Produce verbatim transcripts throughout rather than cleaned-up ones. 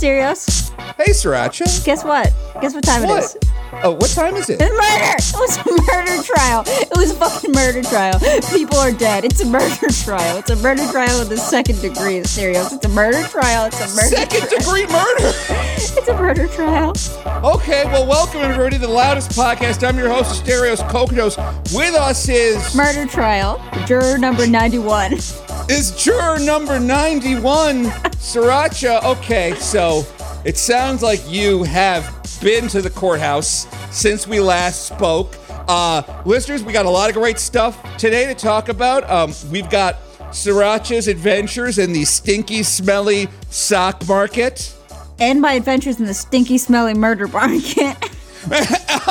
Asterios. Hey, Sriracha. Guess what? Guess what time what? it is? Oh, what time is it? It's murder! It was a murder trial. It was a fucking murder trial. People are dead. It's a murder trial. It's a murder trial with a second degree, Asterios. It's a murder trial. It's a murder second trial. Degree murder! It's a murder trial. Okay, well, welcome everybody to the Loudest Podcast. I'm your host, Asterios Kokonos. With us is... Murder Trial. Juror number ninety-one. Is juror number ninety-one, Sriracha. Okay, so... It sounds like you have been to the courthouse since we last spoke. Uh, listeners, we got a lot of great stuff today to talk about. Um, we've got Sriracha's adventures in the stinky, smelly sock market. And my adventures in the stinky, smelly murder market.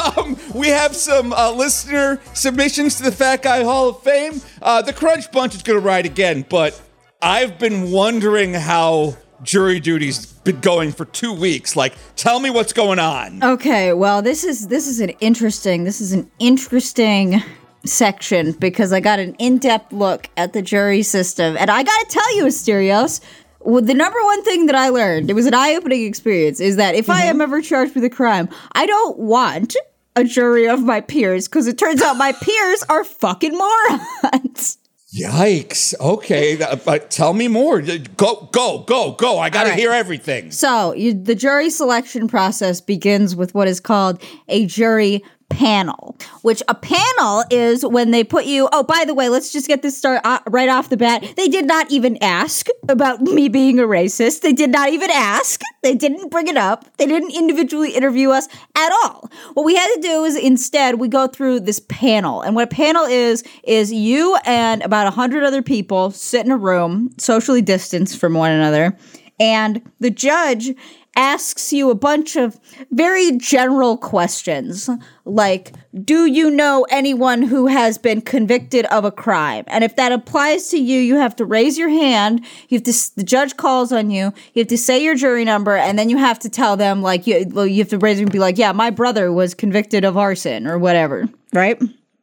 um, we have some uh, listener submissions to the Fat Guy Hall of Fame. Uh, the Crunch Bunch is going to ride again, but I've been wondering how... Jury duty's been going for two weeks. Like, tell me what's going on. Okay, well, this is this is an interesting this is an interesting section because I got an in-depth look at the jury system, and I gotta tell you, Asterios, well, the number one thing that I learned, it was an eye-opening experience, is that if mm-hmm. I am ever charged with a crime, I don't want a jury of my peers because it turns out my peers are fucking morons. Yikes. Okay. But tell me more. Go, go, go, go. I got to right. hear everything. So you, the jury selection process begins with what is called a jury panel, which a panel is when they put you, oh, by the way, let's just get this started uh, right off the bat. They did not even ask about me being a racist. They did not even ask. They didn't bring it up. They didn't individually interview us at all. What we had to do is instead we go through this panel. And what a panel is, is you and about one hundred other people sit in a room, socially distanced from one another, and the judge asks you a bunch of very general questions, like, do you know anyone who has been convicted of a crime? And if that applies to you, you have to raise your hand. You have to, the judge calls on you. You have to say your jury number, and then you have to tell them, like, you, you have to raise and be like, yeah, my brother was convicted of arson or whatever, right?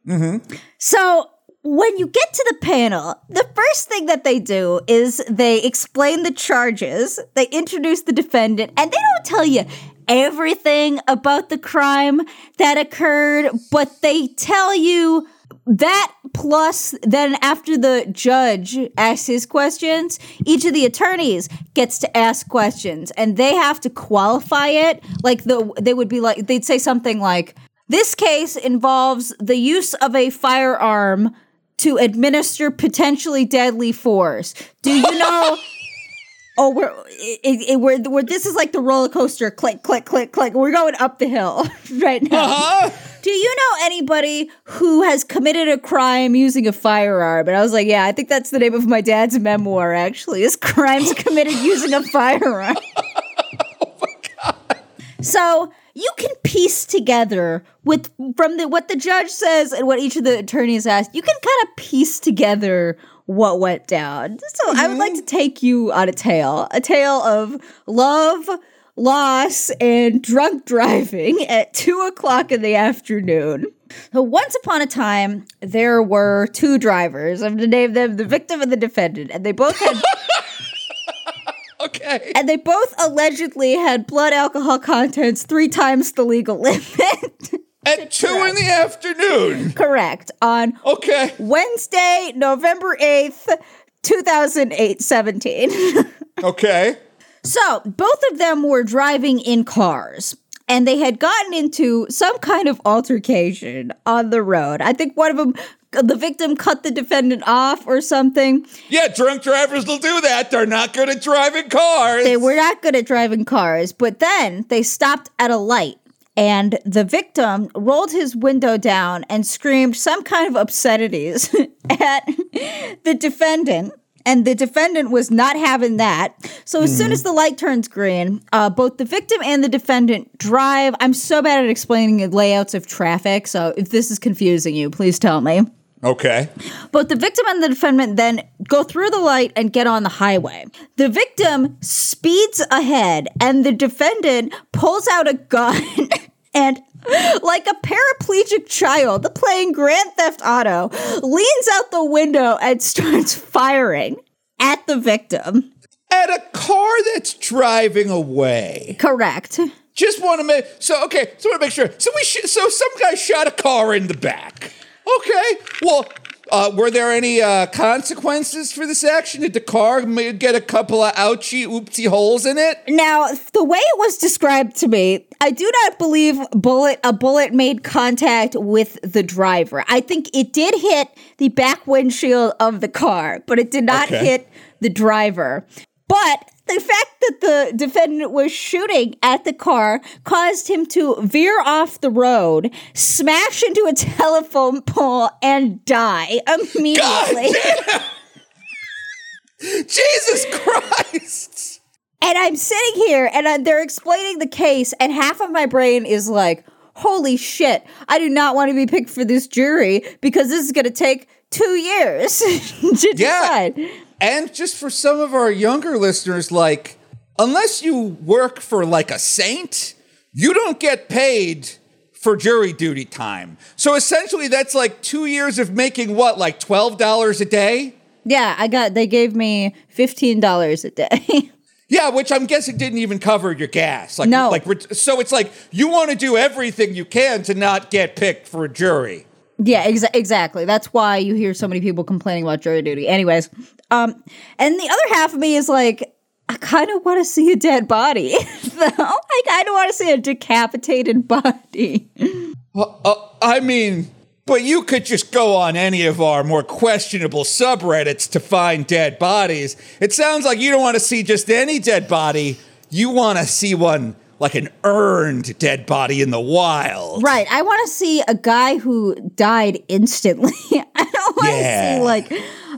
Mm-hmm. So... When you get to the panel, the first thing that they do is they explain the charges, they introduce the defendant, and they don't tell you everything about the crime that occurred, but they tell you that plus then after the judge asks his questions, each of the attorneys gets to ask questions, and they have to qualify it. Like the they would be like, they'd say something like, this case involves the use of a firearm to administer potentially deadly force. Do you know? oh, we're, it, it, we're we're this is like the roller coaster. Click, click, click, click. We're going up the hill right now. Uh-huh. Do you know anybody who has committed a crime using a firearm? And I was like, yeah, I think that's the name of my dad's memoir. Actually, is crimes committed using a firearm. Oh my God. So. You can piece together with from the what the judge says and what each of the attorneys asked. You can kind of piece together what went down. So mm-hmm. I would like to take you on a tale, a tale of love, loss, and drunk driving at two o'clock in the afternoon. So once upon a time, there were two drivers. I'm going to name them the victim and the defendant, and they both had. Okay. And they both allegedly had blood alcohol contents three times the legal limit. At two in the afternoon. Correct. On okay. Wednesday, November eighth, twenty eighteen. Okay. So both of them were driving in cars. And they had gotten into some kind of altercation on the road. I think one of them, the victim cut the defendant off or something. Yeah, drunk drivers will do that. They're not good at driving cars. They were not good at driving cars. But then they stopped at a light. And the victim rolled his window down and screamed some kind of obscenities at the defendant. And the defendant was not having that. So as mm-hmm. soon as the light turns green, uh, both the victim and the defendant drive. I'm so bad at explaining the layouts of traffic. So if this is confusing you, please tell me. Okay. Both the victim and the defendant then go through the light and get on the highway. The victim speeds ahead and the defendant pulls out a gun and... like a paraplegic child playing Grand Theft Auto, leans out the window and starts firing at the victim. at a car that's driving away. Correct. Just want to make so okay. So I want to make sure. So we sh- so some guy shot a car in the back. Okay. Well, uh, were there any uh, consequences for this action? Did the car get a couple of ouchie oopsie holes in it? Now, the way it was described to me, I do not believe bullet a bullet made contact with the driver. I think it did hit the back windshield of the car, but it did not okay. hit the driver. But the fact that the defendant was shooting at the car caused him to veer off the road, smash into a telephone pole, and die immediately. God damn! Jesus Christ! And I'm sitting here, and I'm, they're explaining the case, and half of my brain is like, holy shit, I do not want to be picked for this jury, because this is going to take two years to yeah. decide. And just for some of our younger listeners, like, unless you work for, like, a saint, you don't get paid for jury duty time. So essentially that's, like, two years of making, what, like, twelve dollars a day? Yeah, I got, they gave me fifteen dollars a day. Yeah, which I'm guessing didn't even cover your gas. Like, no. Like, so it's like, you want to do everything you can to not get picked for a jury. Yeah, ex- exactly. That's why you hear so many people complaining about jury duty. Anyways, um, and the other half of me is like, I kind of want to see a dead body. Like, I don't want to see a decapitated body. Well, uh, I mean, but you could just go on any of our more questionable subreddits to find dead bodies. It sounds like you don't want to see just any dead body. You want to see one like an earned dead body in the wild. Right. I want to see a guy who died instantly. I don't want to yeah. see like,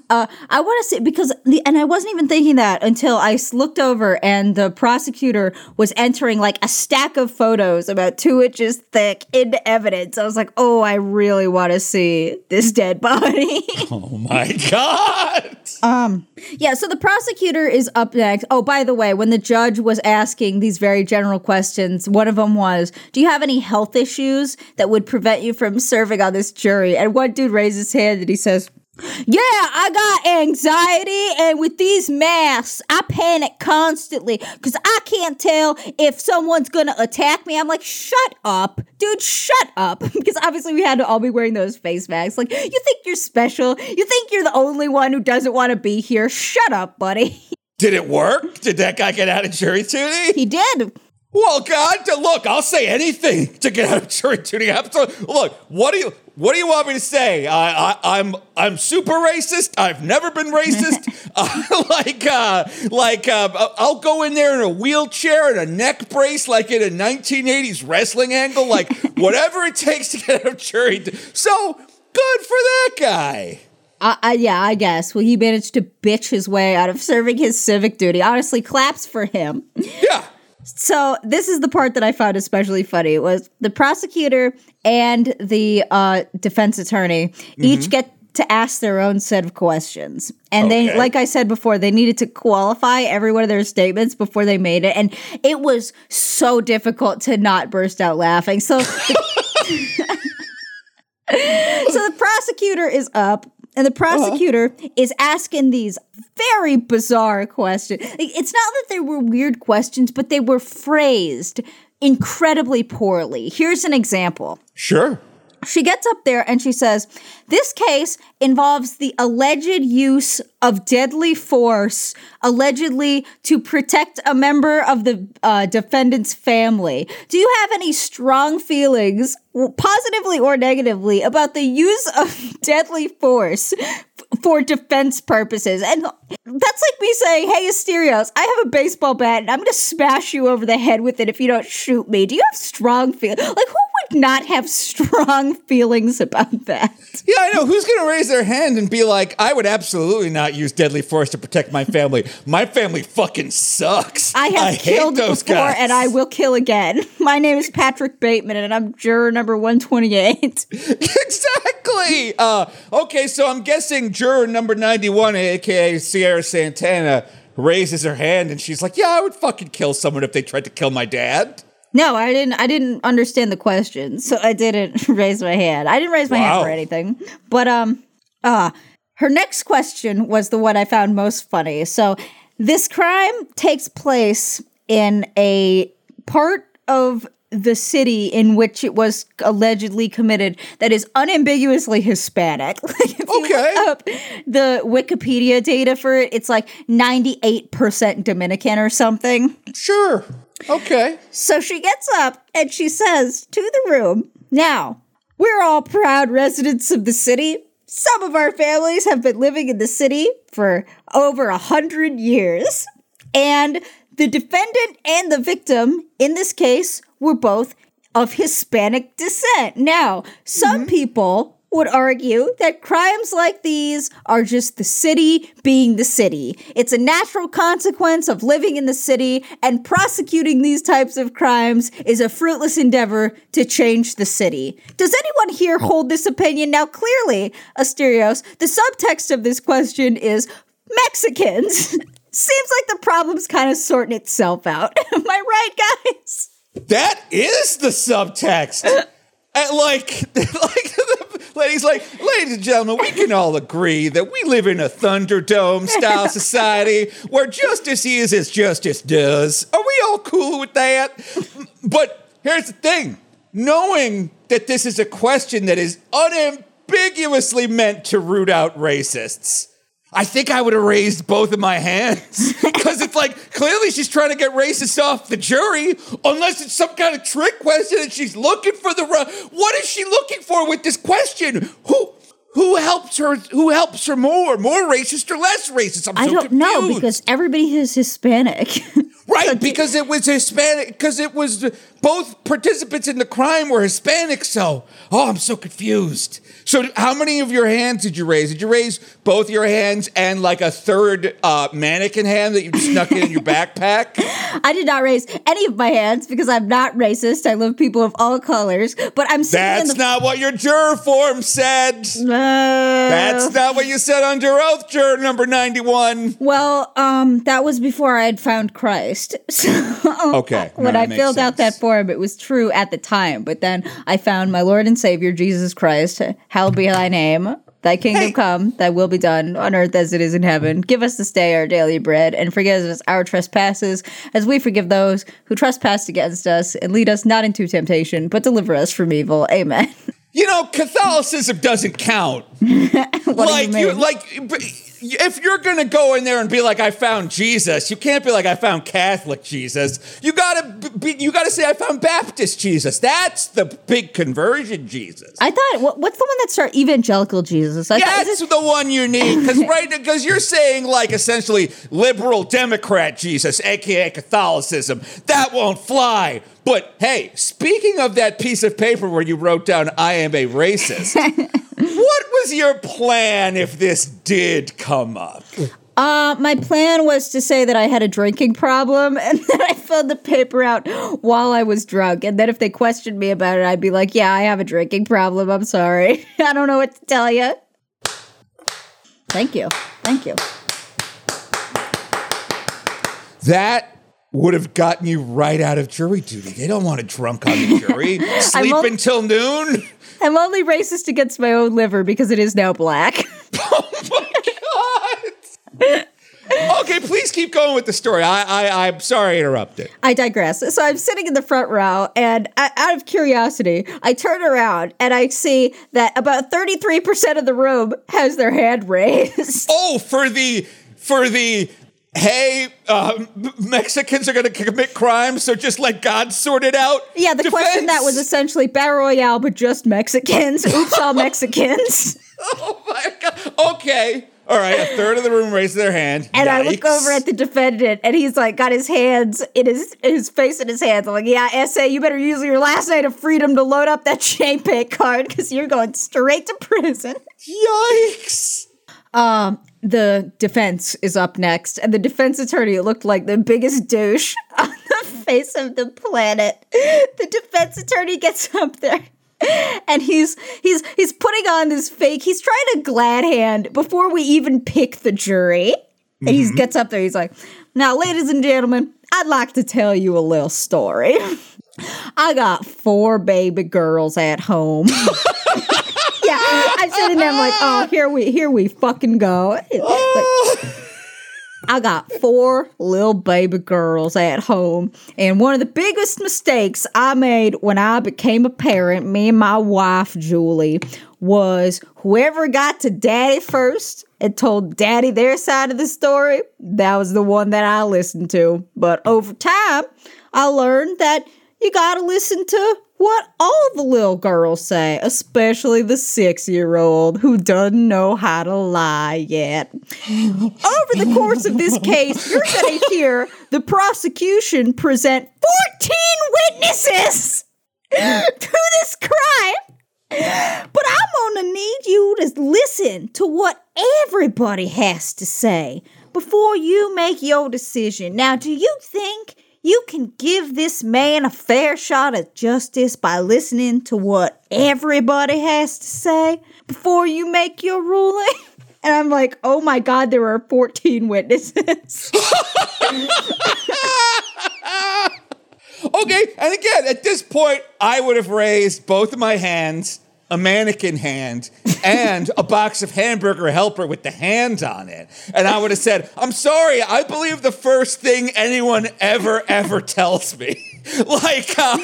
uh, I want to see, because, the, and I wasn't even thinking that until I looked over and the prosecutor was entering like a stack of photos about two inches thick into evidence. I was like, oh, I really want to see this dead body. Oh my God. Um, yeah, so the prosecutor is up next. Oh, by the way, when the judge was asking these very general questions, one of them was, do you have any health issues that would prevent you from serving on this jury? And one dude raises his hand and he says, yeah, I got anxiety, and with these masks, I panic constantly because I can't tell if someone's going to attack me. I'm like, shut up, dude, shut up. Because obviously we had to all be wearing those face masks. Like, you think you're special? You think you're the only one who doesn't want to be here? Shut up, buddy. Did it work? Did that guy get out of jury duty? He did. Well, God, look, I'll say anything to get out of jury duty. Look, what do you... What do you want me to say? I, I, I'm I'm super racist. I've never been racist. uh, like uh, like uh, I'll go in there in a wheelchair and a neck brace, like in a nineteen eighties wrestling angle, like whatever it takes to get out of jury. So good for that guy. Uh, uh, yeah, I guess. Well, he managed to bitch his way out of serving his civic duty. Honestly, claps for him. Yeah. So this is the part that I found especially funny. It was the prosecutor and the uh, defense attorney mm-hmm. each get to ask their own set of questions. And okay. they, like I said before, they needed to qualify every one of their statements before they made it. And it was so difficult to not burst out laughing. So the, so the prosecutor is up. And the prosecutor uh-huh. is asking these very bizarre questions. It's not that they were weird questions, but they were phrased incredibly poorly. Here's an example. Sure. She gets up there and she says, this case involves the alleged use of deadly force, allegedly to protect a member of the uh, defendant's family. Do you have any strong feelings, positively or negatively, about the use of deadly force f- for defense purposes? And that's like me saying, hey, Asterios, I have a baseball bat and I'm going to smash you over the head with it if you don't shoot me. Do you have strong feelings? Like, who not have strong feelings about that? Yeah, I know. Who's going to raise their hand and be like, I would absolutely not use deadly force to protect my family. My family fucking sucks. I have I killed hate those before guys. And I will kill again. My name is Patrick Bateman and I'm juror number one twenty-eight. Exactly. Uh, okay, so I'm guessing juror number ninety-one, a k a. Sierra Santana, raises her hand and she's like, yeah, I would fucking kill someone if they tried to kill my dad. No, I didn't I didn't understand the question, so I didn't raise my hand. I didn't raise my wow. hand for anything. But um, uh, her next question was the one I found most funny. So This crime takes place in a part of the city in which it was allegedly committed that is unambiguously Hispanic. Like, if you okay. look up the Wikipedia data for it, it's like ninety-eight percent Dominican or something. Sure. Okay. So she gets up and she says to the room, "Now, we're all proud residents of the city. Some of our families have been living in the city for over a hundred years. And the defendant and the victim in this case were both of Hispanic descent. Now, some mm-hmm. people would argue that crimes like these are just the city being the city. It's a natural consequence of living in the city, and prosecuting these types of crimes is a fruitless endeavor to change the city." Does anyone here hold this opinion? Now, clearly, Asterios, the subtext of this question is Mexicans. Seems like the problem's kind of sorting itself out. Am I right, guys? That is the subtext. I, like, like Ladies, like, ladies and gentlemen, we can all agree that we live in a Thunderdome-style society where justice is as justice does. Are we all cool with that? But here's the thing. Knowing that this is a question that is unambiguously meant to root out racists, I think I would have raised both of my hands, because it's like, clearly she's trying to get racists off the jury, unless it's some kind of trick question and she's looking for the, what is she looking for with this question? Who, who helps her, who helps her more, more racist or less racist? I'm so I don't confused. know, because everybody is Hispanic. Right, because it was Hispanic, because it was both participants in the crime were Hispanic, so, oh, I'm so confused. So how many of your hands did you raise? Did you raise both your hands and like a third uh, mannequin hand that you snuck in your backpack? I did not raise any of my hands because I'm not racist. I love people of all colors, but I'm sitting That's in the- not what your juror form said. No. That's not what you said under oath, juror number ninety-one. Well, um, that was before I had found Christ. So, okay. When no, I filled sense. out that form, it was true at the time, but then I found my Lord and Savior, Jesus Christ. Hallowed be thy name. Thy kingdom hey. come, thy will be done on earth as it is in heaven. Give us this day our daily bread, and forgive us our trespasses as we forgive those who trespass against us, and lead us not into temptation, but deliver us from evil. Amen. You know, Catholicism doesn't count. like, you, you like, but, if you're going to go in there and be like, I found Jesus, you can't be like, I found Catholic Jesus. You got to be, you got to say, I found Baptist Jesus. That's the big conversion Jesus. I thought, what, what's the one that starts evangelical Jesus? I That's thought, the one you need. Because right, because you're saying like essentially liberal Democrat Jesus, a k a. Catholicism. That won't fly. But hey, speaking of that piece of paper where you wrote down, I am a racist. What was your plan if this did come up? Uh, my plan was to say that I had a drinking problem and then I filled the paper out while I was drunk. And then if they questioned me about it, I'd be like, yeah, I have a drinking problem. I'm sorry. I don't know what to tell you. Thank you. Thank you. That would have gotten you right out of jury duty. They don't want a drunk on the jury. Sleep only, until noon. I'm only racist against my own liver because it is now black. Oh my God. Okay, please keep going with the story. I, I, I'm sorry I interrupted. I digress. So I'm sitting in the front row, and I, out of curiosity, I turn around and I see that about thirty-three percent of the room has their hand raised. Oh, for the, for the... Hey, uh, Mexicans are going to commit crimes, so just let God sort it out. Yeah, the defense. Question that was essentially battle royale, but just Mexicans. Oops, all Mexicans. Oh my God. Okay. All right, a third of the room raised their hand. And yikes. I look over at the defendant, and he's like, got his hands in his his face in his hands. I'm like, yeah, S A, you better use your last night of freedom to load up that JPEG card, because you're going straight to prison. Yikes. Um, the defense is up next, and the defense attorney looked like the biggest douche on the face of the planet. The defense attorney gets up there, and he's he's he's putting on this fake. He's trying to glad hand before we even pick the jury. Mm-hmm. And he gets up there. He's like, "Now, ladies and gentlemen, I'd like to tell you a little story. I got four baby girls at home." Yeah, I'm sitting there, I'm like, oh, here we, here we fucking go. Like, I got four little baby girls at home, and one of the biggest mistakes I made when I became a parent, me and my wife, Julie, was whoever got to daddy first and told daddy their side of the story, that was the one that I listened to. But over time, I learned that you gotta listen to what all the little girls say, especially the six-year-old who doesn't know how to lie yet. Over the course of this case, you're going to hear the prosecution present fourteen witnesses to this crime. But I'm going to need you to listen to what everybody has to say before you make your decision. Now, do you think you can give this man a fair shot at justice by listening to what everybody has to say before you make your ruling? And I'm like, oh my God, there are fourteen witnesses. Okay, and again, at this point, I would have raised both of my hands, a mannequin hand, and a box of hamburger helper with the hand on it. And I would have said, I'm sorry, I believe the first thing anyone ever, ever tells me. Like, uh,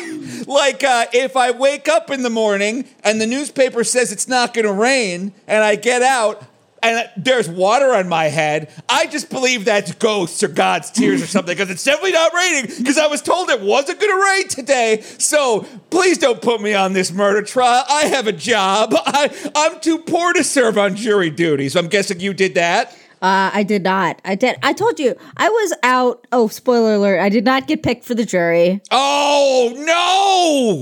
like uh, if I wake up in the morning and the newspaper says it's not going to rain and I get out and there's water on my head, I just believe that's ghosts or God's tears or something because it's definitely not raining because I was told it wasn't going to rain today. So please don't put me on this murder trial. I have a job. I, I'm too poor to serve on jury duty. So I'm guessing you did that. Uh, I did not. I did. I told you I was out. Oh, spoiler alert. I did not get picked for the jury. Oh,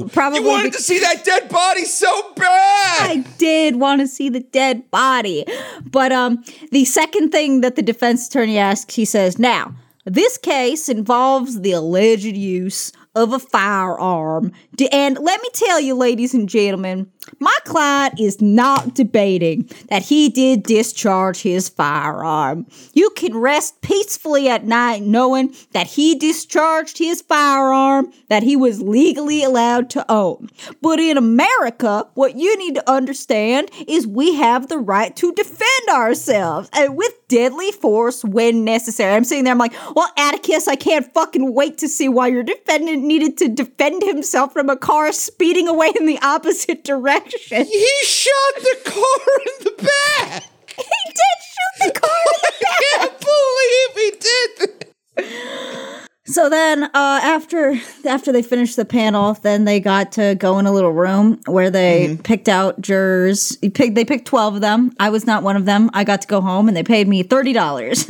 no. Probably you wanted be- to see that dead body so bad. I did want to see the dead body. But um, the second thing that the defense attorney asks, he says, now, this case involves the alleged use of a firearm. And let me tell you, ladies and gentlemen, my client is not debating that he did discharge his firearm. You can rest peacefully at night knowing that he discharged his firearm that he was legally allowed to own. But in America, what you need to understand is we have the right to defend ourselves and with deadly force when necessary. I'm sitting there, I'm like, well, Atticus, I can't fucking wait to see why your defendant needed to defend himself from a car speeding away in the opposite direction. He shot the car in the back. He did shoot the car in the back. I can't believe he did. So then, uh, after after they finished the panel, then they got to go in a little room where they mm-hmm. picked out jurors. They picked, they picked twelve of them. I was not one of them. I got to go home, and they paid me thirty dollars.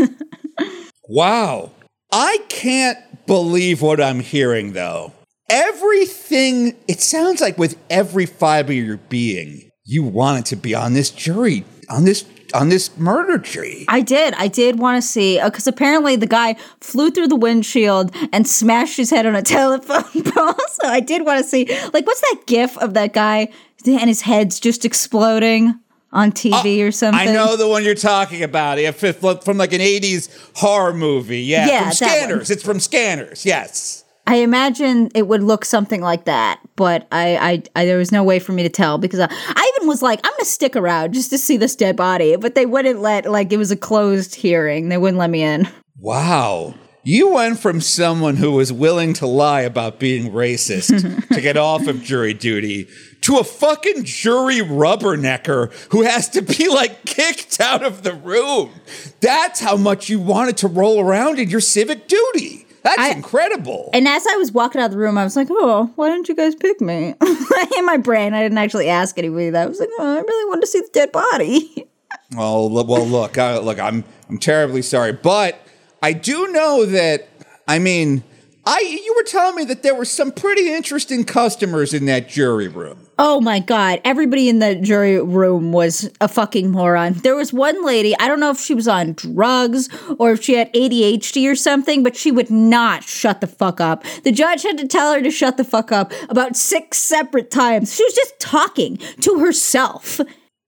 Wow. I can't believe what I'm hearing, though. Everything, it sounds like with every fiber of your being, you wanted to be on this jury, on this on this murder tree. I did. I did want to see, because uh, apparently the guy flew through the windshield and smashed his head on a telephone pole. So I did want to see, like, what's that gif of that guy and his head's just exploding on T V oh, or something? I know the one you're talking about. If from like an eighties horror movie. Yeah, yeah, from Scanners. It's from Scanners, yes. I imagine it would look something like that, but I, I, I there was no way for me to tell because I, I even was like, I'm going to stick around just to see this dead body, but they wouldn't let, like, it was a closed hearing. They wouldn't let me in. Wow. You went from someone who was willing to lie about being racist to get off of jury duty to a fucking jury rubbernecker who has to be, like, kicked out of the room. That's how much you wanted to roll around in your civic duty. That's I, incredible. And as I was walking out of the room, I was like, oh, why didn't you guys pick me? In my brain, I didn't actually ask anybody that. I was like, oh, I really wanted to see the dead body. Oh, well, look, uh, look, I'm I'm terribly sorry. But I do know that, I mean, I you were telling me that there were some pretty interesting customers in that jury room. Oh, my God. Everybody in the jury room was a fucking moron. There was one lady, I don't know if she was on drugs or if she had A D H D or something, but she would not shut the fuck up. The judge had to tell her to shut the fuck up about six separate times. She was just talking to herself.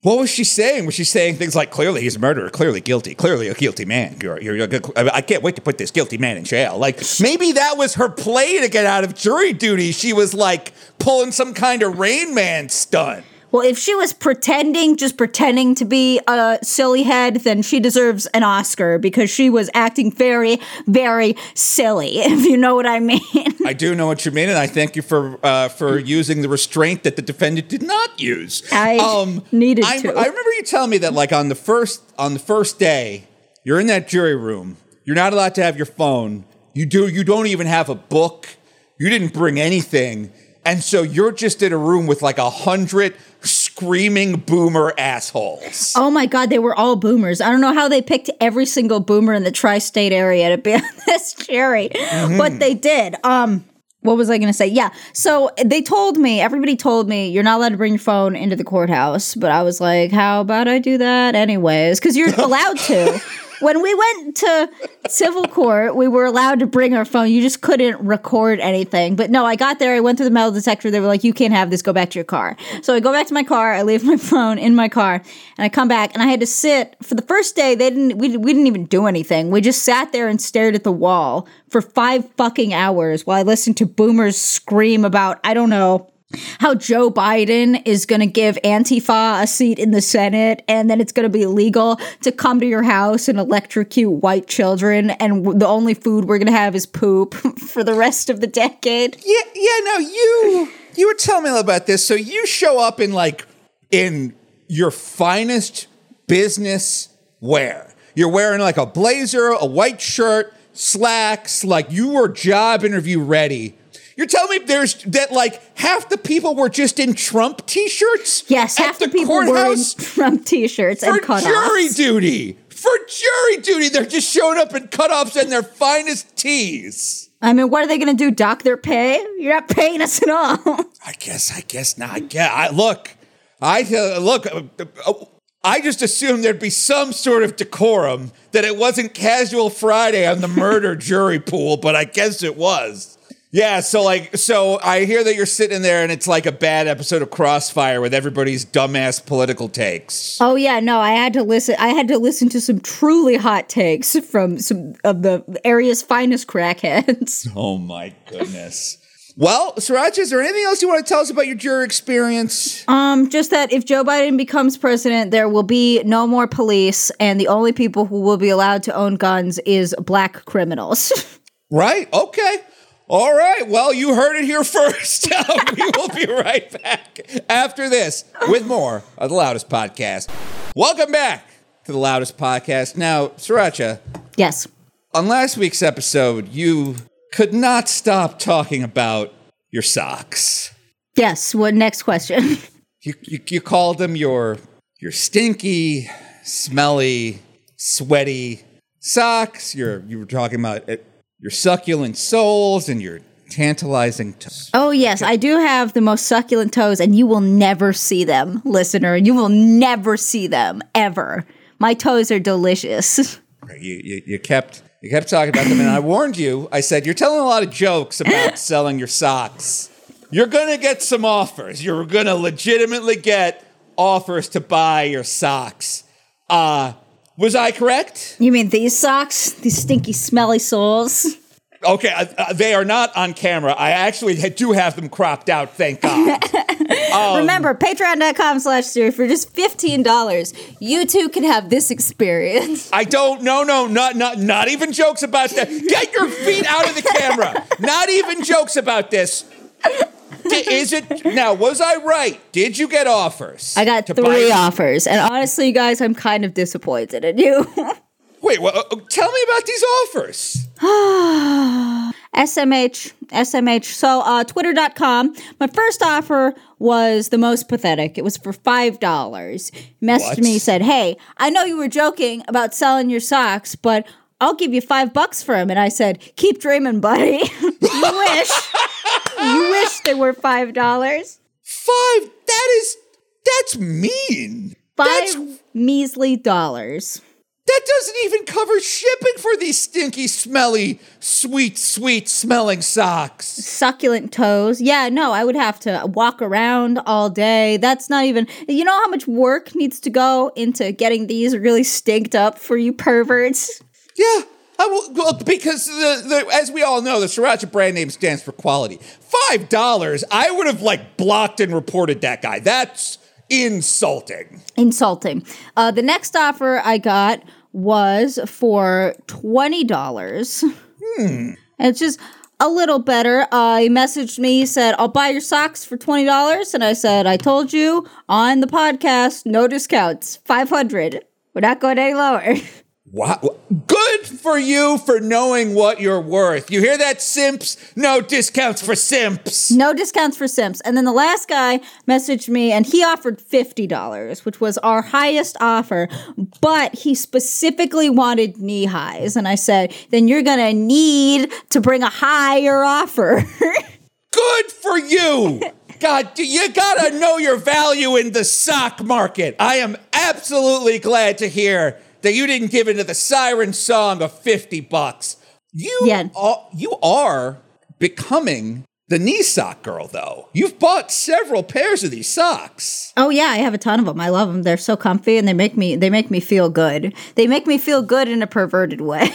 What was she saying? Was she saying things like, clearly he's a murderer, clearly guilty, clearly a guilty man. You're, you're, you're, I can't wait to put this guilty man in jail. Like, maybe that was her play to get out of jury duty. She was like pulling some kind of Rain Man stunt. well, if she was pretending, just pretending to be a silly head, then she deserves an Oscar because she was acting very, very silly, if you know what I mean. I do know what you mean, and I thank you for uh, for using the restraint that the defendant did not use. I um, needed I, to. I remember you telling me that, like, on the first on the first day, you're in that jury room. You're not allowed to have your phone. You do. You don't even have a book. You didn't bring anything. And so you're just in a room with like a hundred screaming boomer assholes. Oh my God, they were all boomers. I don't know how they picked every single boomer in the tri-state area to be on this jury, mm-hmm. but they did. Um, what was I going to say? Yeah. So they told me, everybody told me, you're not allowed to bring your phone into the courthouse. But I was like, how about I do that anyways? Because you're allowed to. When we went to civil court, we were allowed to bring our phone. You just couldn't record anything. But no, I got there. I went through the metal detector. They were like, you can't have this. Go back to your car. So I go back to my car. I leave my phone in my car. And I come back. And I had to sit. For the first day, they didn't. We, we didn't even do anything. We just sat there and stared at the wall for five fucking hours while I listened to boomers scream about, I don't know, how Joe Biden is going to give Antifa a seat in the Senate, and then it's going to be illegal to come to your house and electrocute white children, and w- the only food we're going to have is poop for the rest of the decade. Yeah, yeah. No, you you were telling me about this. So you show up in like in your finest business wear. You're wearing like a blazer, a white shirt, slacks. Like you were job interview ready. You're telling me there's that like half the people were just in Trump t-shirts? Yes, half the, the people were in Trump t-shirts and cutoffs. For jury duty. For jury duty, they're just showing up in cutoffs and their finest tees. I mean, what are they going to do? Dock their pay? You're not paying us at all. I guess, I guess not. Yeah, I, look, I uh, look. Uh, uh, I just assumed there'd be some sort of decorum that it wasn't casual Friday on the murder jury pool, but I guess it was. Yeah, so like, so I hear that you're sitting there and it's like a bad episode of Crossfire with everybody's dumbass political takes. Oh yeah, no, I had to listen. I had to listen to some truly hot takes from some of the area's finest crackheads. Oh my goodness. Well, Sriracha, is there anything else you want to tell us about your juror experience? Um, just that if Joe Biden becomes president, there will be no more police, and the only people who will be allowed to own guns is black criminals. Right? Okay. All right, well, you heard it here first. We will be right back after this with more of The Loudest Podcast. Welcome back to The Loudest Podcast. Now, Sriracha. Yes. On last week's episode, you could not stop talking about your socks. Yes, what next question? You, you, you called them your, your stinky, smelly, sweaty socks. You're, you were talking about it. Your succulent soles and your tantalizing toes. Oh, yes. I do have the most succulent toes, and you will never see them, listener. You will never see them, ever. My toes are delicious. You, you, you kept you kept talking about them, and I warned you. I said, you're telling a lot of jokes about selling your socks. You're going to get some offers. You're going to legitimately get offers to buy your socks. Uh Was I correct? You mean these socks? These stinky, smelly soles? Okay, uh, they are not on camera. I actually do have them cropped out, thank God. um, Remember, patreon.com slash Siri for just fifteen dollars. You too can have this experience. I don't, no, no, not not, not even jokes about that. Get your feet out of the camera. Not even jokes about this. Is it now? Was I right? Did you get offers? I got three offers, and honestly, you guys, I'm kind of disappointed in you. Wait, well, uh, tell me about these offers. S M H, S M H. So, uh, twitter dot com. My first offer was the most pathetic. It was for five dollars. He messaged what? me, said, "Hey, I know you were joking about selling your socks, but I'll give you five bucks for them." And I said, "Keep dreaming, buddy. You wish." You wish they were five dollars. Five? That is, that's mean. Five that's, measly dollars. That doesn't even cover shipping for these stinky, smelly, sweet, sweet smelling socks. Succulent toes. Yeah, no, I would have to walk around all day. That's not even, you know how much work needs to go into getting these really stinked up for you perverts? Yeah. I will, well, because the, the as we all know, the Sriracha brand name stands for quality. Five dollars, I would have like blocked and reported that guy. That's Insulting. Insulting. Uh, the next offer I got was for twenty dollars. Hmm. It's just a little better. Uh, he messaged me, he said, I'll buy your socks for twenty dollars. And I said, I told you on the podcast, no discounts. five hundred dollars. We're not going any lower. Wow. Good for you for knowing what you're worth. You hear that, simps? No discounts for simps. No discounts for simps. And then the last guy messaged me, and he offered fifty dollars, which was our highest offer, but he specifically wanted knee highs. And I said, then you're going to need to bring a higher offer. Good for you. God, you gotta know your value in the sock market. I am absolutely glad to hear that you didn't give into the siren song of fifty bucks. You, yeah. are, you are becoming the knee sock girl, though. You've bought several pairs of these socks. Oh, yeah, I have a ton of them. I love them. They're so comfy, and they make me they make me feel good. They make me feel good in a perverted way.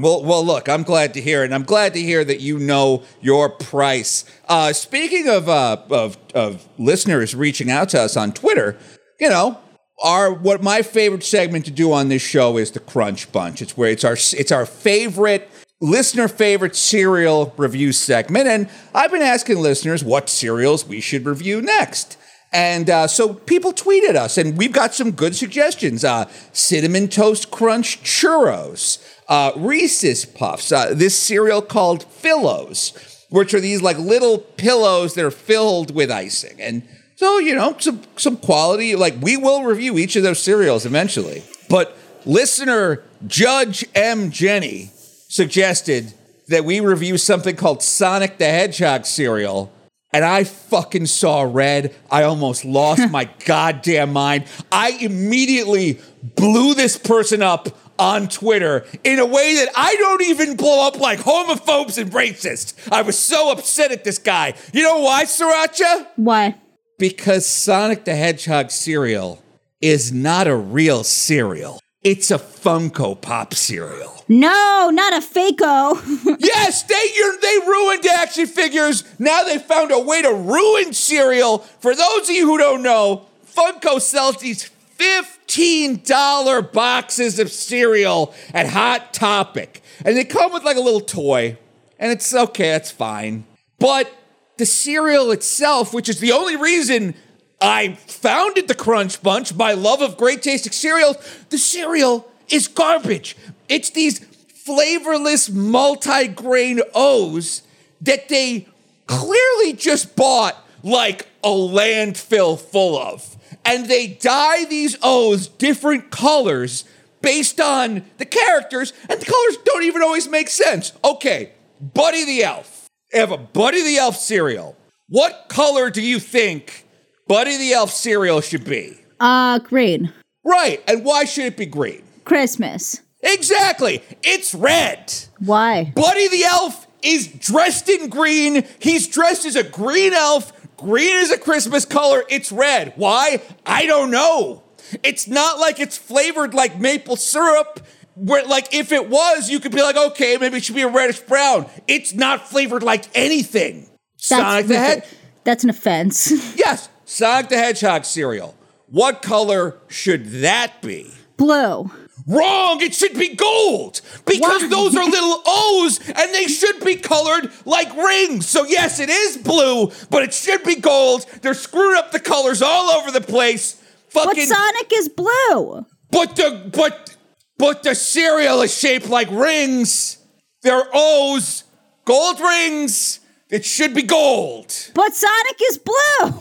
Well, well, look, I'm glad to hear it, and I'm glad to hear that you know your price. Uh, speaking of, uh, of of listeners reaching out to us on Twitter, you know, our what my favorite segment to do on this show is the Crunch Bunch. It's where it's our it's our favorite listener favorite cereal review segment, and I've been asking listeners what cereals we should review next. And uh, so people tweeted us, and we've got some good suggestions. Uh, Cinnamon Toast Crunch Churros, uh, Reese's Puffs, uh, this cereal called Fillos, which are these like little pillows that are filled with icing. And so, you know, some, some quality, like we will review each of those cereals eventually. But listener Judge M. Jenny suggested that we review something called Sonic the Hedgehog cereal. And I fucking saw red. I almost lost my goddamn mind. I immediately blew this person up on Twitter in a way that I don't even blow up like homophobes and racists. I was so upset at this guy. You know why, Sriracha? Why? Because Sonic the Hedgehog cereal is not a real cereal. It's a Funko Pop cereal. No, not a Fayco. Yes, they you're, they ruined action figures. Now they found a way to ruin cereal. For those of you who don't know, Funko sells these fifteen dollars boxes of cereal at Hot Topic. And they come with like a little toy. And it's okay, that's fine. But the cereal itself, which is the only reason I founded the Crunch Bunch, my love of great tasting cereals. The cereal is garbage. It's these flavorless multi-grain O's that they clearly just bought like a landfill full of. And they dye these O's different colors based on the characters, and the colors don't even always make sense. Okay, Buddy the Elf. I have a Buddy the Elf cereal. What color do you think Buddy the Elf cereal should be? Uh, green. Right, and why should it be green? Christmas. Exactly, it's red. Why? Buddy the Elf is dressed in green. He's dressed as a green elf. Green is a Christmas color, it's red. Why? I don't know. It's not like it's flavored like maple syrup, where like if it was, you could be like, okay, maybe it should be a reddish brown. It's not flavored like anything. That's Sonic the Hedgehog. That's an offense. Yes. Sonic the Hedgehog cereal. What color should that be? Blue. Wrong! It should be gold! Because Why? Those are little O's, and they should be colored like rings. So yes, it is blue, but it should be gold. They're screwing up the colors all over the place. Fucking. But Sonic is blue! But the, but, but the cereal is shaped like rings. They're O's. Gold rings. It should be gold. But Sonic is blue.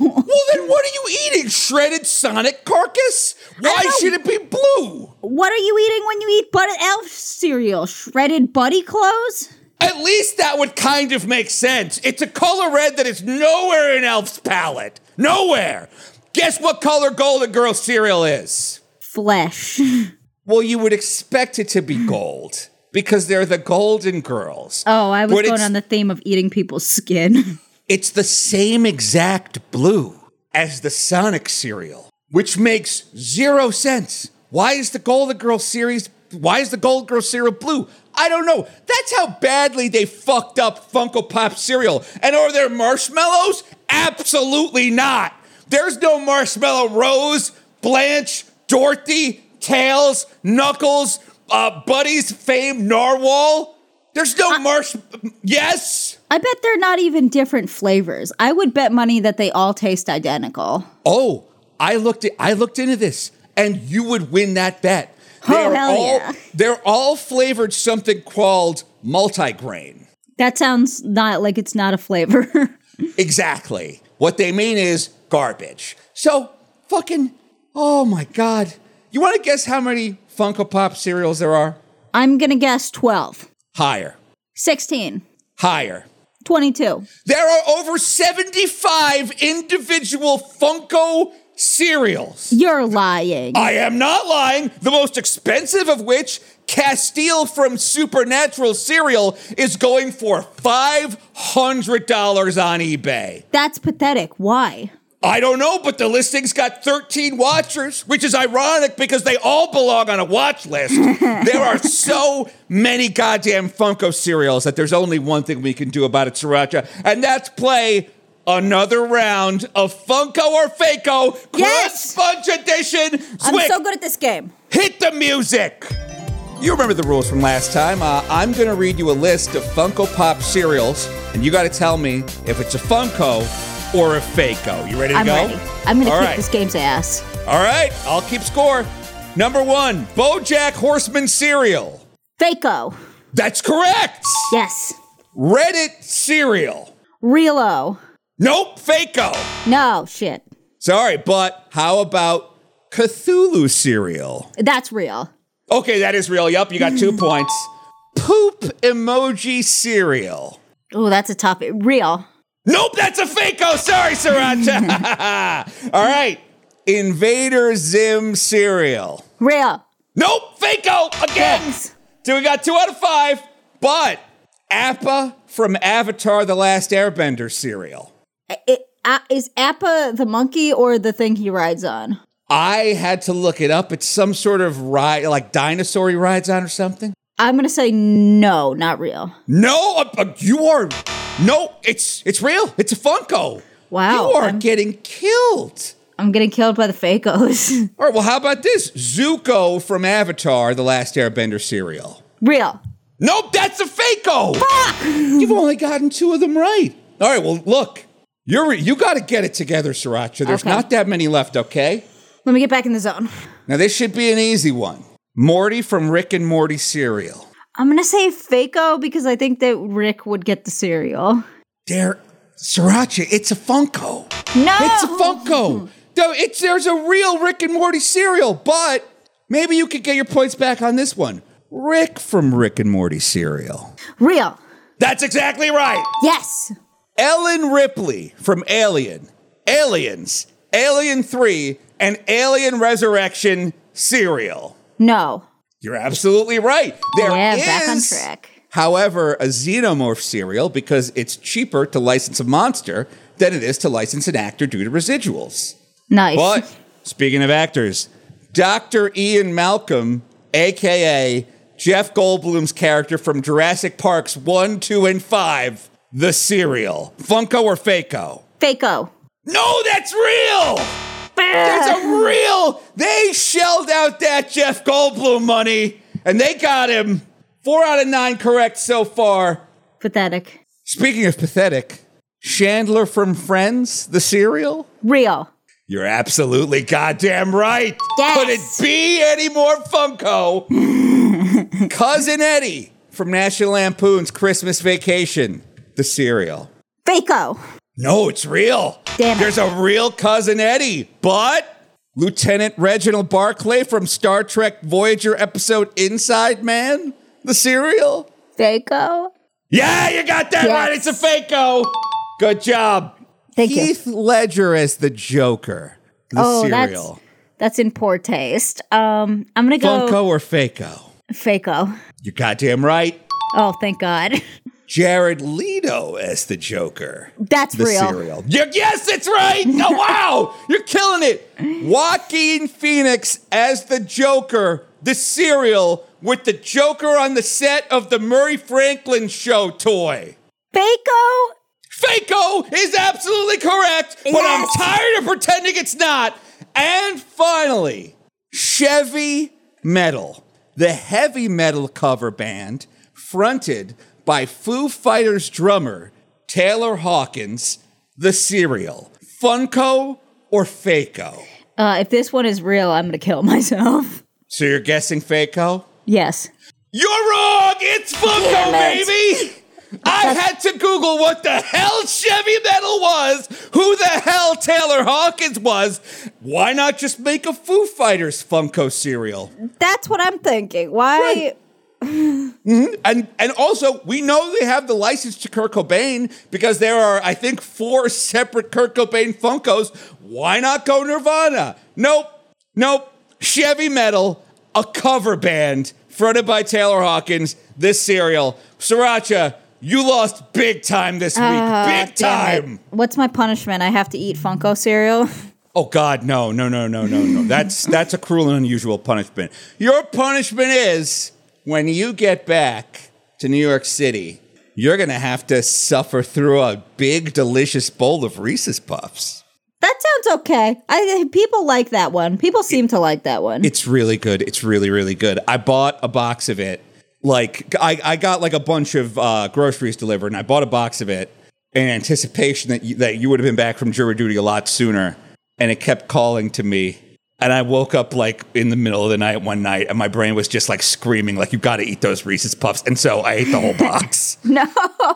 Well, then what are you eating? Shredded Sonic carcass? Why should it be blue? What are you eating when you eat Buddy Elf cereal? Shredded buddy clothes? At least that would kind of make sense. It's a color red that is nowhere in Elf's palette. Nowhere. Guess what color Golden Girls cereal is? Flesh. Well, you would expect it to be gold. Because they're the Golden Girls. Oh, I was but going on the theme of eating people's skin. It's the same exact blue as the Sonic cereal, which makes zero sense. Why is the Golden Girls series, why is the Golden Girls cereal blue? I don't know. That's how badly they fucked up Funko Pop cereal. And are there marshmallows? Absolutely not. There's no Marshmallow Rose, Blanche, Dorothy, Tails, Knuckles, uh, Buddy's famed narwhal. There's no I, marsh... Yes? I bet they're not even different flavors. I would bet money that they all taste identical. Oh, I looked at, I looked into this, and you would win that bet. Oh, they're hell all, yeah. They're all flavored something called multigrain. That sounds not like it's not a flavor. Exactly. What they mean is garbage. So, fucking... Oh, my God. You want to guess how many Funko Pop cereals there are? I'm going to guess twelve. Higher. sixteen. Higher. twenty-two. There are over seventy-five individual Funko cereals. You're lying. I am not lying. The most expensive of which, Castiel from Supernatural cereal, is going for five hundred dollars on eBay. That's pathetic. Why? I don't know, but the listing's got thirteen watchers, which is ironic because they all belong on a watch list. There are so many goddamn Funko cereals that there's only one thing we can do about it, Sriracha, and that's play another round of Funko or Fako Yes! Crunch Sponge Edition. Zwick, I'm so good at this game. Hit the music. You remember the rules from last time. Uh, I'm going to read you a list of Funko Pop cereals, and you got to tell me if it's a Funko or a Fako. You ready to I'm go? I'm ready. I'm going to kick right. this game's ass. All right. I'll keep score. Number one, Bojack Horseman cereal. Fako. That's correct. Yes. Reddit cereal. Relo. Nope. Fako. No, shit. Sorry, but how about Cthulhu cereal? That's real. Okay, that is real. Yup, you got two points. Poop emoji cereal. Oh, that's a tough. Real. Nope, that's a Fako. Sorry, Sriracha. All right. Invader Zim cereal. Real. Nope, Fako again. So we got two out of five, but Appa from Avatar The Last Airbender cereal. It, uh, is Appa the monkey or the thing he rides on? I had to look it up. It's some sort of ride, like dinosaur he rides on or something. I'm going to say no, not real. No, uh, uh, you are... No, it's it's real. It's a Funko. Wow. You are I'm, getting killed. I'm getting killed by the Fakos. All right, well, how about this? Zuko from Avatar, The Last Airbender cereal. Real. Nope, that's a Fako. Fuck! You've only gotten two of them right. All right, well, look. You're, you got to get it together, Sriracha. There's okay. not that many left, okay? Let me get back in the zone. Now, this should be an easy one. Morty from Rick and Morty cereal. I'm going to say Fako because I think that Rick would get the cereal. There, Sriracha, it's a Funko. No! It's a Funko. No, it's, there's a real Rick and Morty cereal, but maybe you could get your points back on this one. Rick from Rick and Morty cereal. Real. That's exactly right. Yes. Ellen Ripley from Alien, Aliens, Alien three, and Alien Resurrection cereal. No. You're absolutely right. There yeah, is, back on track. However, a Xenomorph cereal because it's cheaper to license a monster than it is to license an actor due to residuals. Nice. But speaking of actors, Doctor Ian Malcolm, a k a. Jeff Goldblum's character from Jurassic Parks one, two, and five, the cereal. Funko or Fako? Fako. No, that's real! There's a real, they shelled out that Jeff Goldblum money, and they got him. Four out of nine correct so far. Pathetic. Speaking of pathetic, Chandler from Friends, the cereal? Real. You're absolutely goddamn right. Yes. Could it be any more Funko? Cousin Eddie from National Lampoon's Christmas Vacation, the cereal. Fako. No, it's real. Damn it. There's a real Cousin Eddie, but Lieutenant Reginald Barclay from Star Trek Voyager episode Inside Man, the cereal? Fako? Yeah, you got that yes. right. It's a Fako. Good job. Thank Heath you. Heath Ledger as the Joker, the oh, cereal. That's, that's in poor taste. Um, I'm going to go. Funko or Fako? Fako. You're goddamn right. Oh, thank God. Jared Leto as the Joker. That's the real. Cereal. You're, yes, it's right. Oh, wow. You're killing it. Joaquin Phoenix as the Joker, the cereal, with the Joker on the set of the Murray Franklin Show toy. Fako? Funko is absolutely correct, but yes! I'm tired of pretending it's not. And finally, Chevy Metal, the heavy metal cover band fronted by Foo Fighters drummer Taylor Hawkins, the cereal. Funko or Fayco? Uh, if this one is real, I'm going to kill myself. So you're guessing Fayco? Yes. You're wrong! It's Funko, baby! I had to Google what the hell Chevy Metal was, who the hell Taylor Hawkins was. Why not just make a Foo Fighters Funko cereal? That's what I'm thinking. Why? Right. mm-hmm. And and also, we know they have the license to Kurt Cobain because there are, I think, four separate Kurt Cobain Funkos. Why not go Nirvana? Nope. Nope. Chevy Metal, a cover band fronted by Taylor Hawkins, this cereal. Sriracha, you lost big time this week. Uh, big time. What's my punishment? I have to eat Funko cereal? Oh, God, no, no, no, no, no, no. That's that's a cruel and unusual punishment. Your punishment is when you get back to New York City, you're going to have to suffer through a big, delicious bowl of Reese's Puffs. That sounds okay. I People like that one. People seem it, to like that one. It's really good. It's really, really good. I bought a box of it. Like, I, I got, like, a bunch of uh, groceries delivered, and I bought a box of it in anticipation that you, that you would have been back from jury duty a lot sooner, and it kept calling to me. And I woke up, like, in the middle of the night one night, and my brain was just, like, screaming, like, you've got to eat those Reese's Puffs. And so I ate the whole box. No.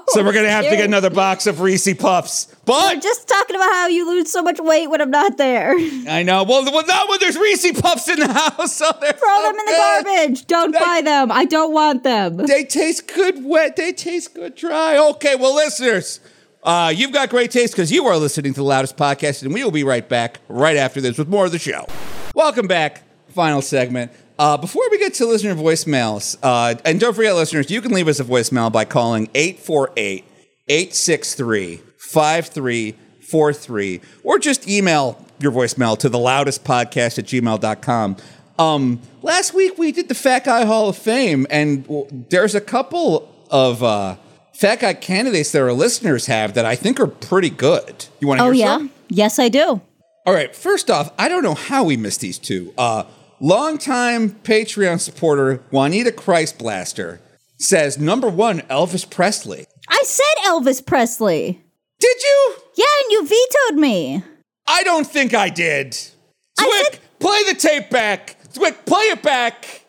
So we're going to have to get another box of Reese's Puffs. But you're just talking about how you lose so much weight when I'm not there. I know. Well, well not when there's Reese's Puffs in the house. So they're Throw them in the garbage. Don't they, buy them. I don't want them. They taste good wet. They taste good dry. Okay, well, listeners, uh, you've got great taste because you are listening to The Loudest Podcast, and we will be right back right after this with more of the show. Welcome back. Final segment. Uh, before we get to listener voicemails, uh, and don't forget, listeners, you can leave us a voicemail by calling eight four eight, eight six three, five three four three, or just email your voicemail to the loudest podcast at gmail dot com. Um, last week, we did the Fat Guy Hall of Fame, and there's a couple of uh, Fat Guy candidates that our listeners have that I think are pretty good. You want to oh, hear yeah? some? Yes, I do. All right, first off, I don't know how we missed these two. Uh, longtime Patreon supporter Juanita Christblaster says, number one, Elvis Presley. I said Elvis Presley. Did you? Yeah, and you vetoed me. I don't think I did. Zwick, said- play the tape back. Zwick, play it back.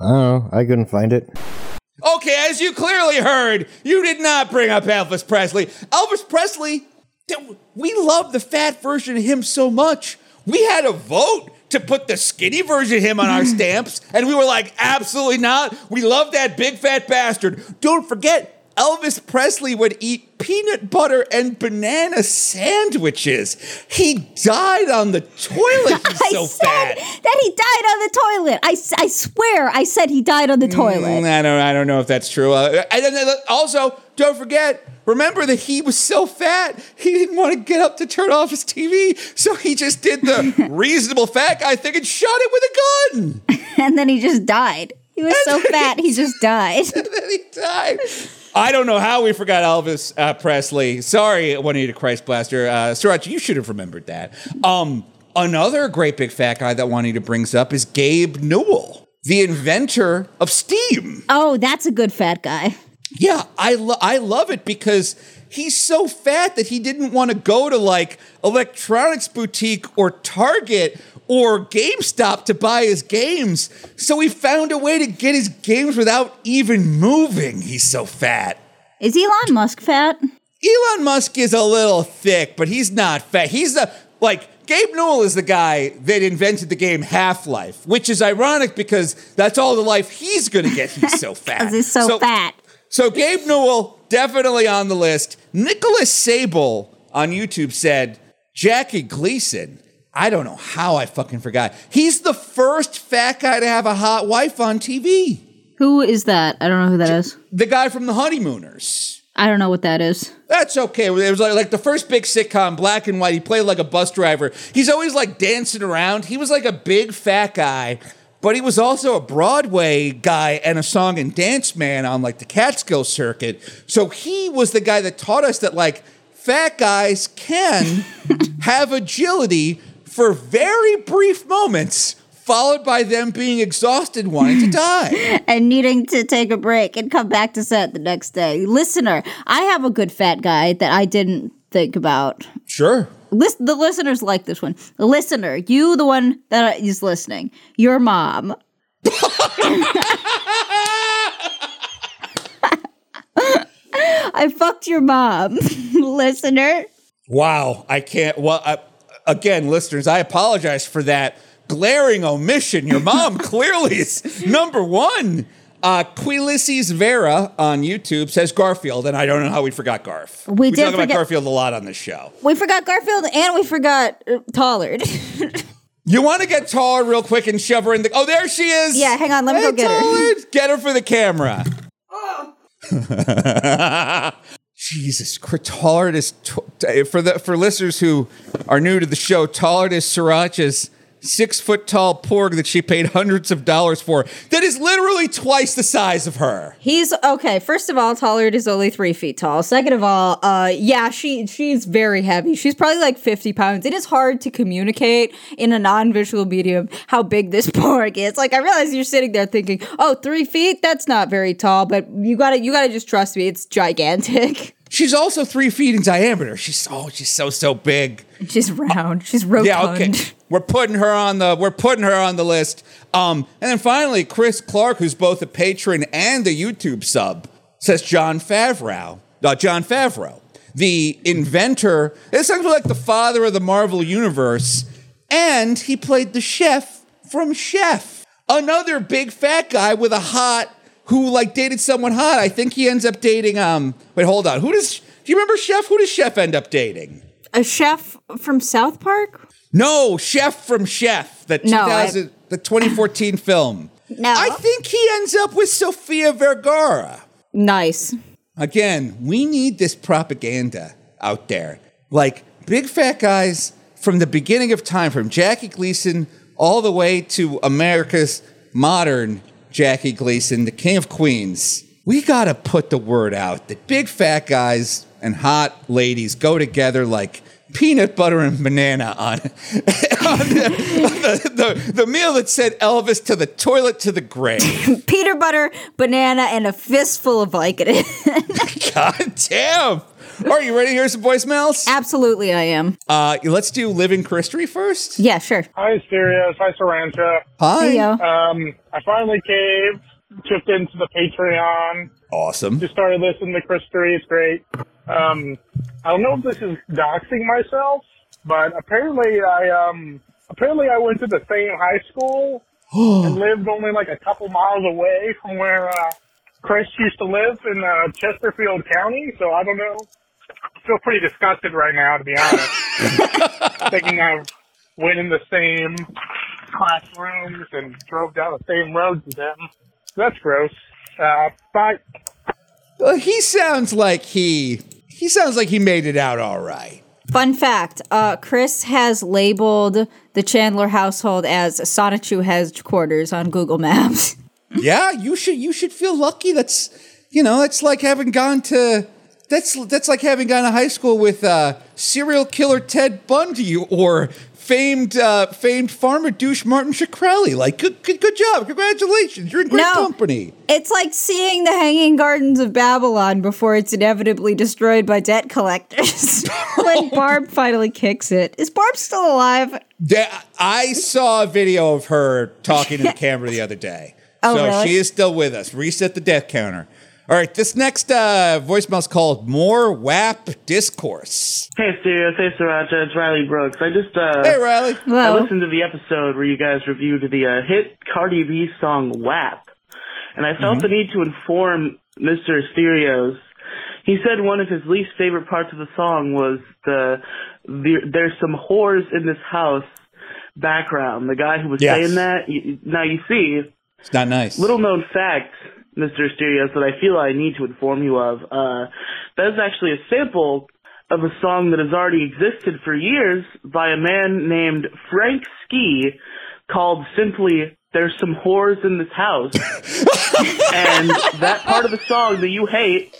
Oh, I couldn't find it. Okay, as you clearly heard, you did not bring up Elvis Presley. Elvis Presley... We love the fat version of him so much. We had a vote to put the skinny version of him on our stamps, and we were like, absolutely not. We love that big fat bastard. Don't forget, Elvis Presley would eat peanut butter and banana sandwiches. He died on the toilet. He's so fat. I said that he died on the toilet. I, I swear I said he died on the toilet. Mm, I don't, I don't know if that's true. Uh, and also, don't forget... Remember that he was so fat, he didn't want to get up to turn off his T V, so he just did the reasonable fat guy thing and shot it with a gun. And then he just died. He was and so fat, he, he just died. And then he died. I don't know how we forgot Elvis uh, Presley. Sorry, Juanita Christblaster. Uh, Sriracha, you should have remembered that. Um, another great big fat guy that Juanita brings up is Gabe Newell, the inventor of steam. Oh, that's a good fat guy. Yeah, I lo- I love it because he's so fat that he didn't want to go to, like, Electronics Boutique or Target or GameStop to buy his games. So he found a way to get his games without even moving. He's so fat. Is Elon Musk fat? Elon Musk is a little thick, but he's not fat. He's the, like... Gabe Newell is the guy that invented the game Half-Life, which is ironic because that's all the life he's going to get. He's so fat. Because he's so, so fat. So Gabe Newell, definitely on the list. Nicholas Sable on YouTube said, Jackie Gleason. I don't know how I fucking forgot. He's the first fat guy to have a hot wife on T V. Who is that? I don't know who that is. The guy from The Honeymooners. I don't know what that is. That's okay. It was like, like the first big sitcom, black and white. He played like a bus driver. He's always like dancing around. He was like a big fat guy. But he was also a Broadway guy and a song and dance man on, like, the Catskill circuit. So he was the guy that taught us that, like, fat guys can have agility for very brief moments, followed by them being exhausted, wanting to die. And needing to take a break and come back to set the next day. Listener, I have a good fat guy that I didn't think about. Sure. List, the listeners like this one. Listener, you, the one that is listening, your mom. I fucked your mom, listener. Wow, I can't. Well, I, again, listeners, I apologize for that glaring omission. Your mom clearly is number one. Uh, Quilices Vera on YouTube says Garfield, and I don't know how we forgot Garf. We, we did talk forget- about Garfield a lot on this show. We forgot Garfield, and we forgot uh, Tallard. You want to get Tallard real quick and shove her in the... Oh, there she is! Yeah, hang on, let me hey, go get Tallard. her. Get her for the camera. Oh. Jesus Christ, Tallard is... T- for, the, for listeners who are new to the show, Tallard is Sriracha's six-foot-tall Porg that she paid hundreds of dollars for that is literally twice the size of her. He's, okay, first of all, Tallard is only three feet tall. Second of all, uh, yeah, she she's very heavy. She's probably like fifty pounds. It is hard to communicate in a non-visual medium how big this Porg is. Like, I realize you're sitting there thinking, oh, three feet? That's not very tall, but you gotta, you gotta just trust me. It's gigantic. She's also three feet in diameter. She's oh, she's so so big. She's round. She's rotund. Yeah, okay. We're putting her on the we're putting her on the list. Um, and then finally, Chris Clark, who's both a patron and a YouTube sub, says John Favreau. Uh, John Favreau, the inventor. It's actually like the father of the Marvel universe, and he played the chef from Chef. Another big fat guy with a hot. Who, like, dated someone hot. I think he ends up dating, um... Wait, hold on. Who does... Do you remember Chef? Who does Chef end up dating? A chef from South Park? No, Chef from Chef. The, no, two thousand, I... the twenty fourteen film. No. I think he ends up with Sofia Vergara. Nice. Again, we need this propaganda out there. Like, big fat guys from the beginning of time, from Jackie Gleason all the way to America's modern... Jackie Gleason, the King of Queens. We gotta put the word out that big fat guys and hot ladies go together like peanut butter and banana on, on, the, on the, the the meal that sent Elvis to the toilet to the grave. Peanut butter, banana, and a fistful of Vicodin. God damn! Are you ready to hear some voicemails? Absolutely, I am. Uh, let's do Living Christery first. Yeah, sure. Hi, Asterios. Hi, Sriracha. Hi. Hey, yo. Um, I finally caved, chipped into the Patreon. Awesome. Just started listening to Christery. It's great. Um, I don't know if this is doxing myself, but apparently I um apparently I went to the same high school and lived only like a couple miles away from where uh, Chris used to live in uh, Chesterfield County. So I don't know. I feel pretty disgusted right now, to be honest. Thinking I went in the same classrooms and drove down the same roads as them. That's gross. Uh, bye. Well, he sounds like he he sounds like he made it out all right. Fun fact: uh, Chris has labeled the Chandler household as Sonichu Hedge quarters on Google Maps. Yeah, you should you should feel lucky. That's you know, that's like having gone to. That's that's like having gone to high school with uh, serial killer Ted Bundy or famed uh, famed farmer douche Martin Shkreli. Like, good, good good job. Congratulations. You're in great no, company. It's like seeing the Hanging Gardens of Babylon before it's inevitably destroyed by debt collectors. When Barb finally kicks it. Is Barb still alive? Yeah, I saw a video of her talking to the camera the other day. Oh, so really? She is still with us. Reset the death counter. All right, this next uh, voicemail is called More W A P Discourse. Hey, Asterios. Hey, Sriracha. It's Riley Brooks. I just... Uh, hey, Riley. Hello. I listened to the episode where you guys reviewed the uh, hit Cardi B song W A P, and I felt mm-hmm. the need to inform Mister Asterios. He said one of his least favorite parts of the song was the, the There's Some Whores in This House background. The guy who was yes. saying that. You, now, you see... It's not nice. Little known fact... Mister Asterios, that I feel I need to inform you of. Uh, that is actually a sample of a song that has already existed for years by a man named Frank Ski called simply there's some whores in this house. And that part of the song that you hate,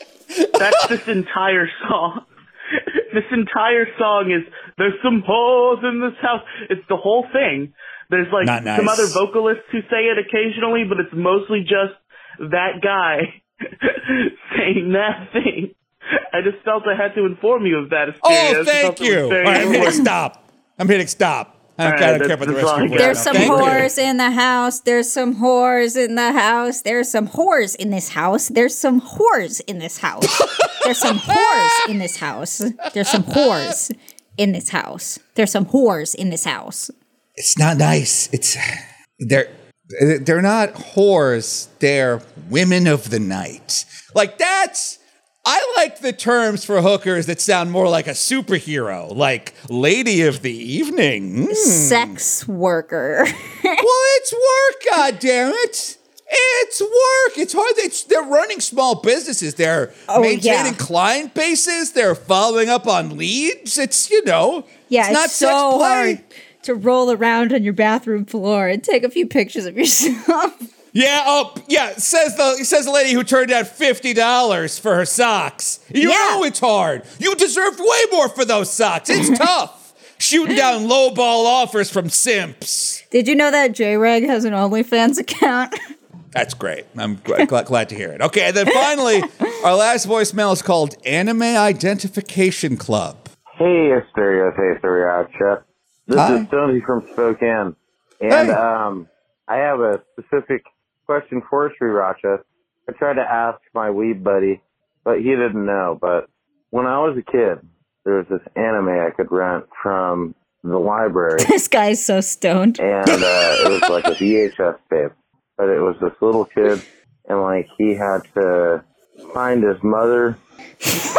that's this entire song. This entire song is, there's some whores in this house. It's the whole thing. There's like Not nice. some other vocalists who say it occasionally, but it's mostly just that guy saying that thing. I just felt I had to inform you of that. Asterios. Oh, thank you. All right, I'm hitting stop. I'm hitting stop. I don't, right, I don't care about the rest of the world. There's some Thank whores you. in the house. There's some whores in the house. There's some whores in this house. There's some whores in this house. There's some whores in this house. There's some whores in this house. There's some whores in this house. It's not nice. It's they're they're not whores. They're women of the night. Like that's. I like the terms for hookers that sound more like a superhero, like Lady of the Evening. Mm. Sex worker. Well, it's work, goddammit. It's work. It's hard. It's, they're running small businesses. They're oh, maintaining yeah. client bases. They're following up on leads. It's, you know, yeah, it's, it's not so sex play. Hard to roll around on your bathroom floor and take a few pictures of yourself. Yeah, oh, yeah, says the says the lady who turned down fifty dollars for her socks. You yeah. know it's hard. You deserved way more for those socks. It's tough. Shooting down lowball offers from simps. Did you know that J-Reg has an OnlyFans account? That's great. I'm glad, glad, glad to hear it. Okay, and then finally, our last voicemail is called Anime Identification Club. Hey, Asterios. Hey, Sriracha. This Hi. is Tony from Spokane. And hey. um, I have a specific... question for Sriracha. I tried to ask my weeb buddy, but he didn't know. But when I was a kid, there was this anime I could rent from the library. This guy's so stoned. And uh, it was like a V H S tape. But it was this little kid, and like he had to find his mother.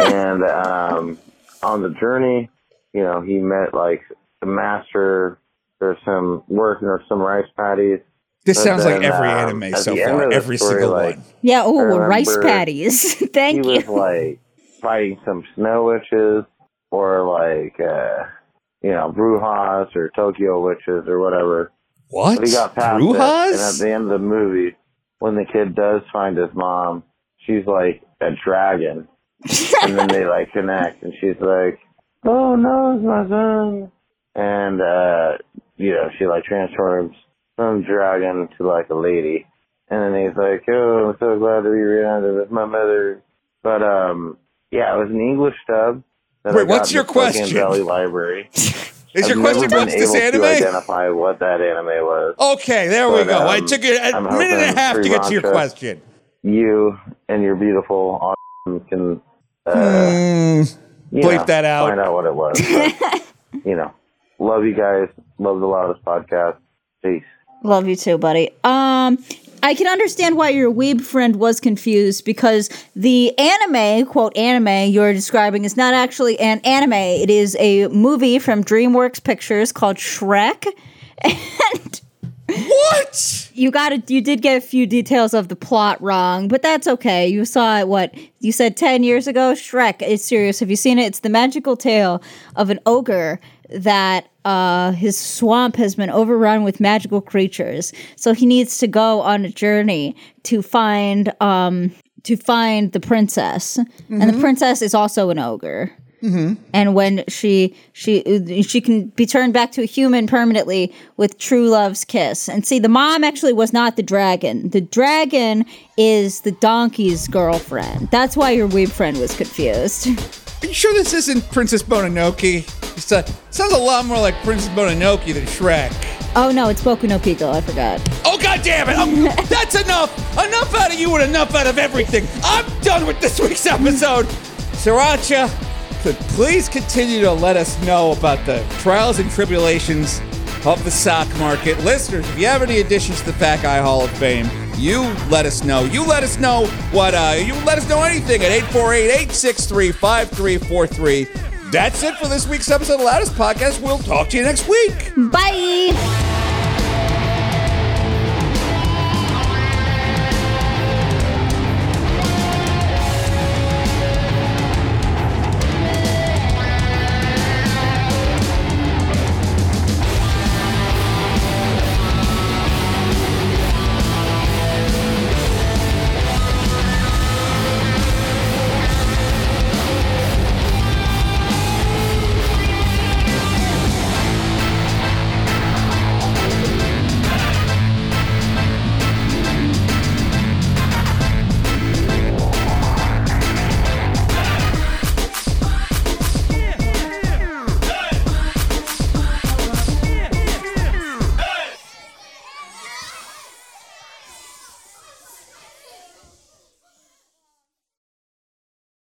And um, on the journey, you know, he met like the master. There's some working or some rice patties. This but sounds then, like every um, anime so far, every story, single like, one. Yeah, oh, rice patties. Thank he you. He was, like, fighting some snow witches or, like, uh, you know, Brujas or Tokyo witches or whatever. What? But he got past Brujas? It, and at the end of the movie, when the kid does find his mom, she's, like, a dragon. And then they, like, connect. And she's like, oh, no, it's my son. And, uh, you know, she, like, transforms from dragon to like a lady. And then he's like, oh, I'm so glad to be reunited with my mother. But, um, yeah, it was an English dub. That Wait, I what's your question? Valley Library. Is I've your question about this anime? I identify what that anime was. Okay, there but, we go. Um, I took a, a minute and a half to get to your question. You and your beautiful awesome can, uh, mm, you bleep know, that out. Find out what it was. But, you know, love you guys. Love the Loudest Podcast. Peace. Love you too, buddy. Um, I can understand why your weeb friend was confused because the anime, quote, anime you're describing is not actually an anime. It is a movie from DreamWorks Pictures called Shrek. And what? You got it. You did get a few details of the plot wrong, but that's okay. You saw it, what, you said ten years ago? Shrek. It's serious. Have you seen it? It's the magical tale of an ogre that uh, his swamp has been overrun with magical creatures. So he needs to go on a journey to find um, to find the princess. Mm-hmm. And the princess is also an ogre. Mm-hmm. And when she she she can be turned back to a human permanently with true love's kiss. And see, the mom actually was not the dragon. The dragon is the donkey's girlfriend. That's why your weeb friend was confused. Are you sure this isn't Princess Mononoke? It's a, it sounds a lot more like Princess Mononoke than Shrek. Oh, no, it's Boku no Pico. I forgot. Oh, God damn it. Oh, that's enough. Enough out of you and enough out of everything. I'm done with this week's episode. Sriracha, could please continue to let us know about the trials and tribulations of the sock market. Listeners, if you have any additions to the Fat Guy Hall of Fame, you let us know. You let us know what, uh, you let us know anything at eight four eight, eight six three, five three four three. That's it for this week's episode of Loudest Podcast. We'll talk to you next week. Bye.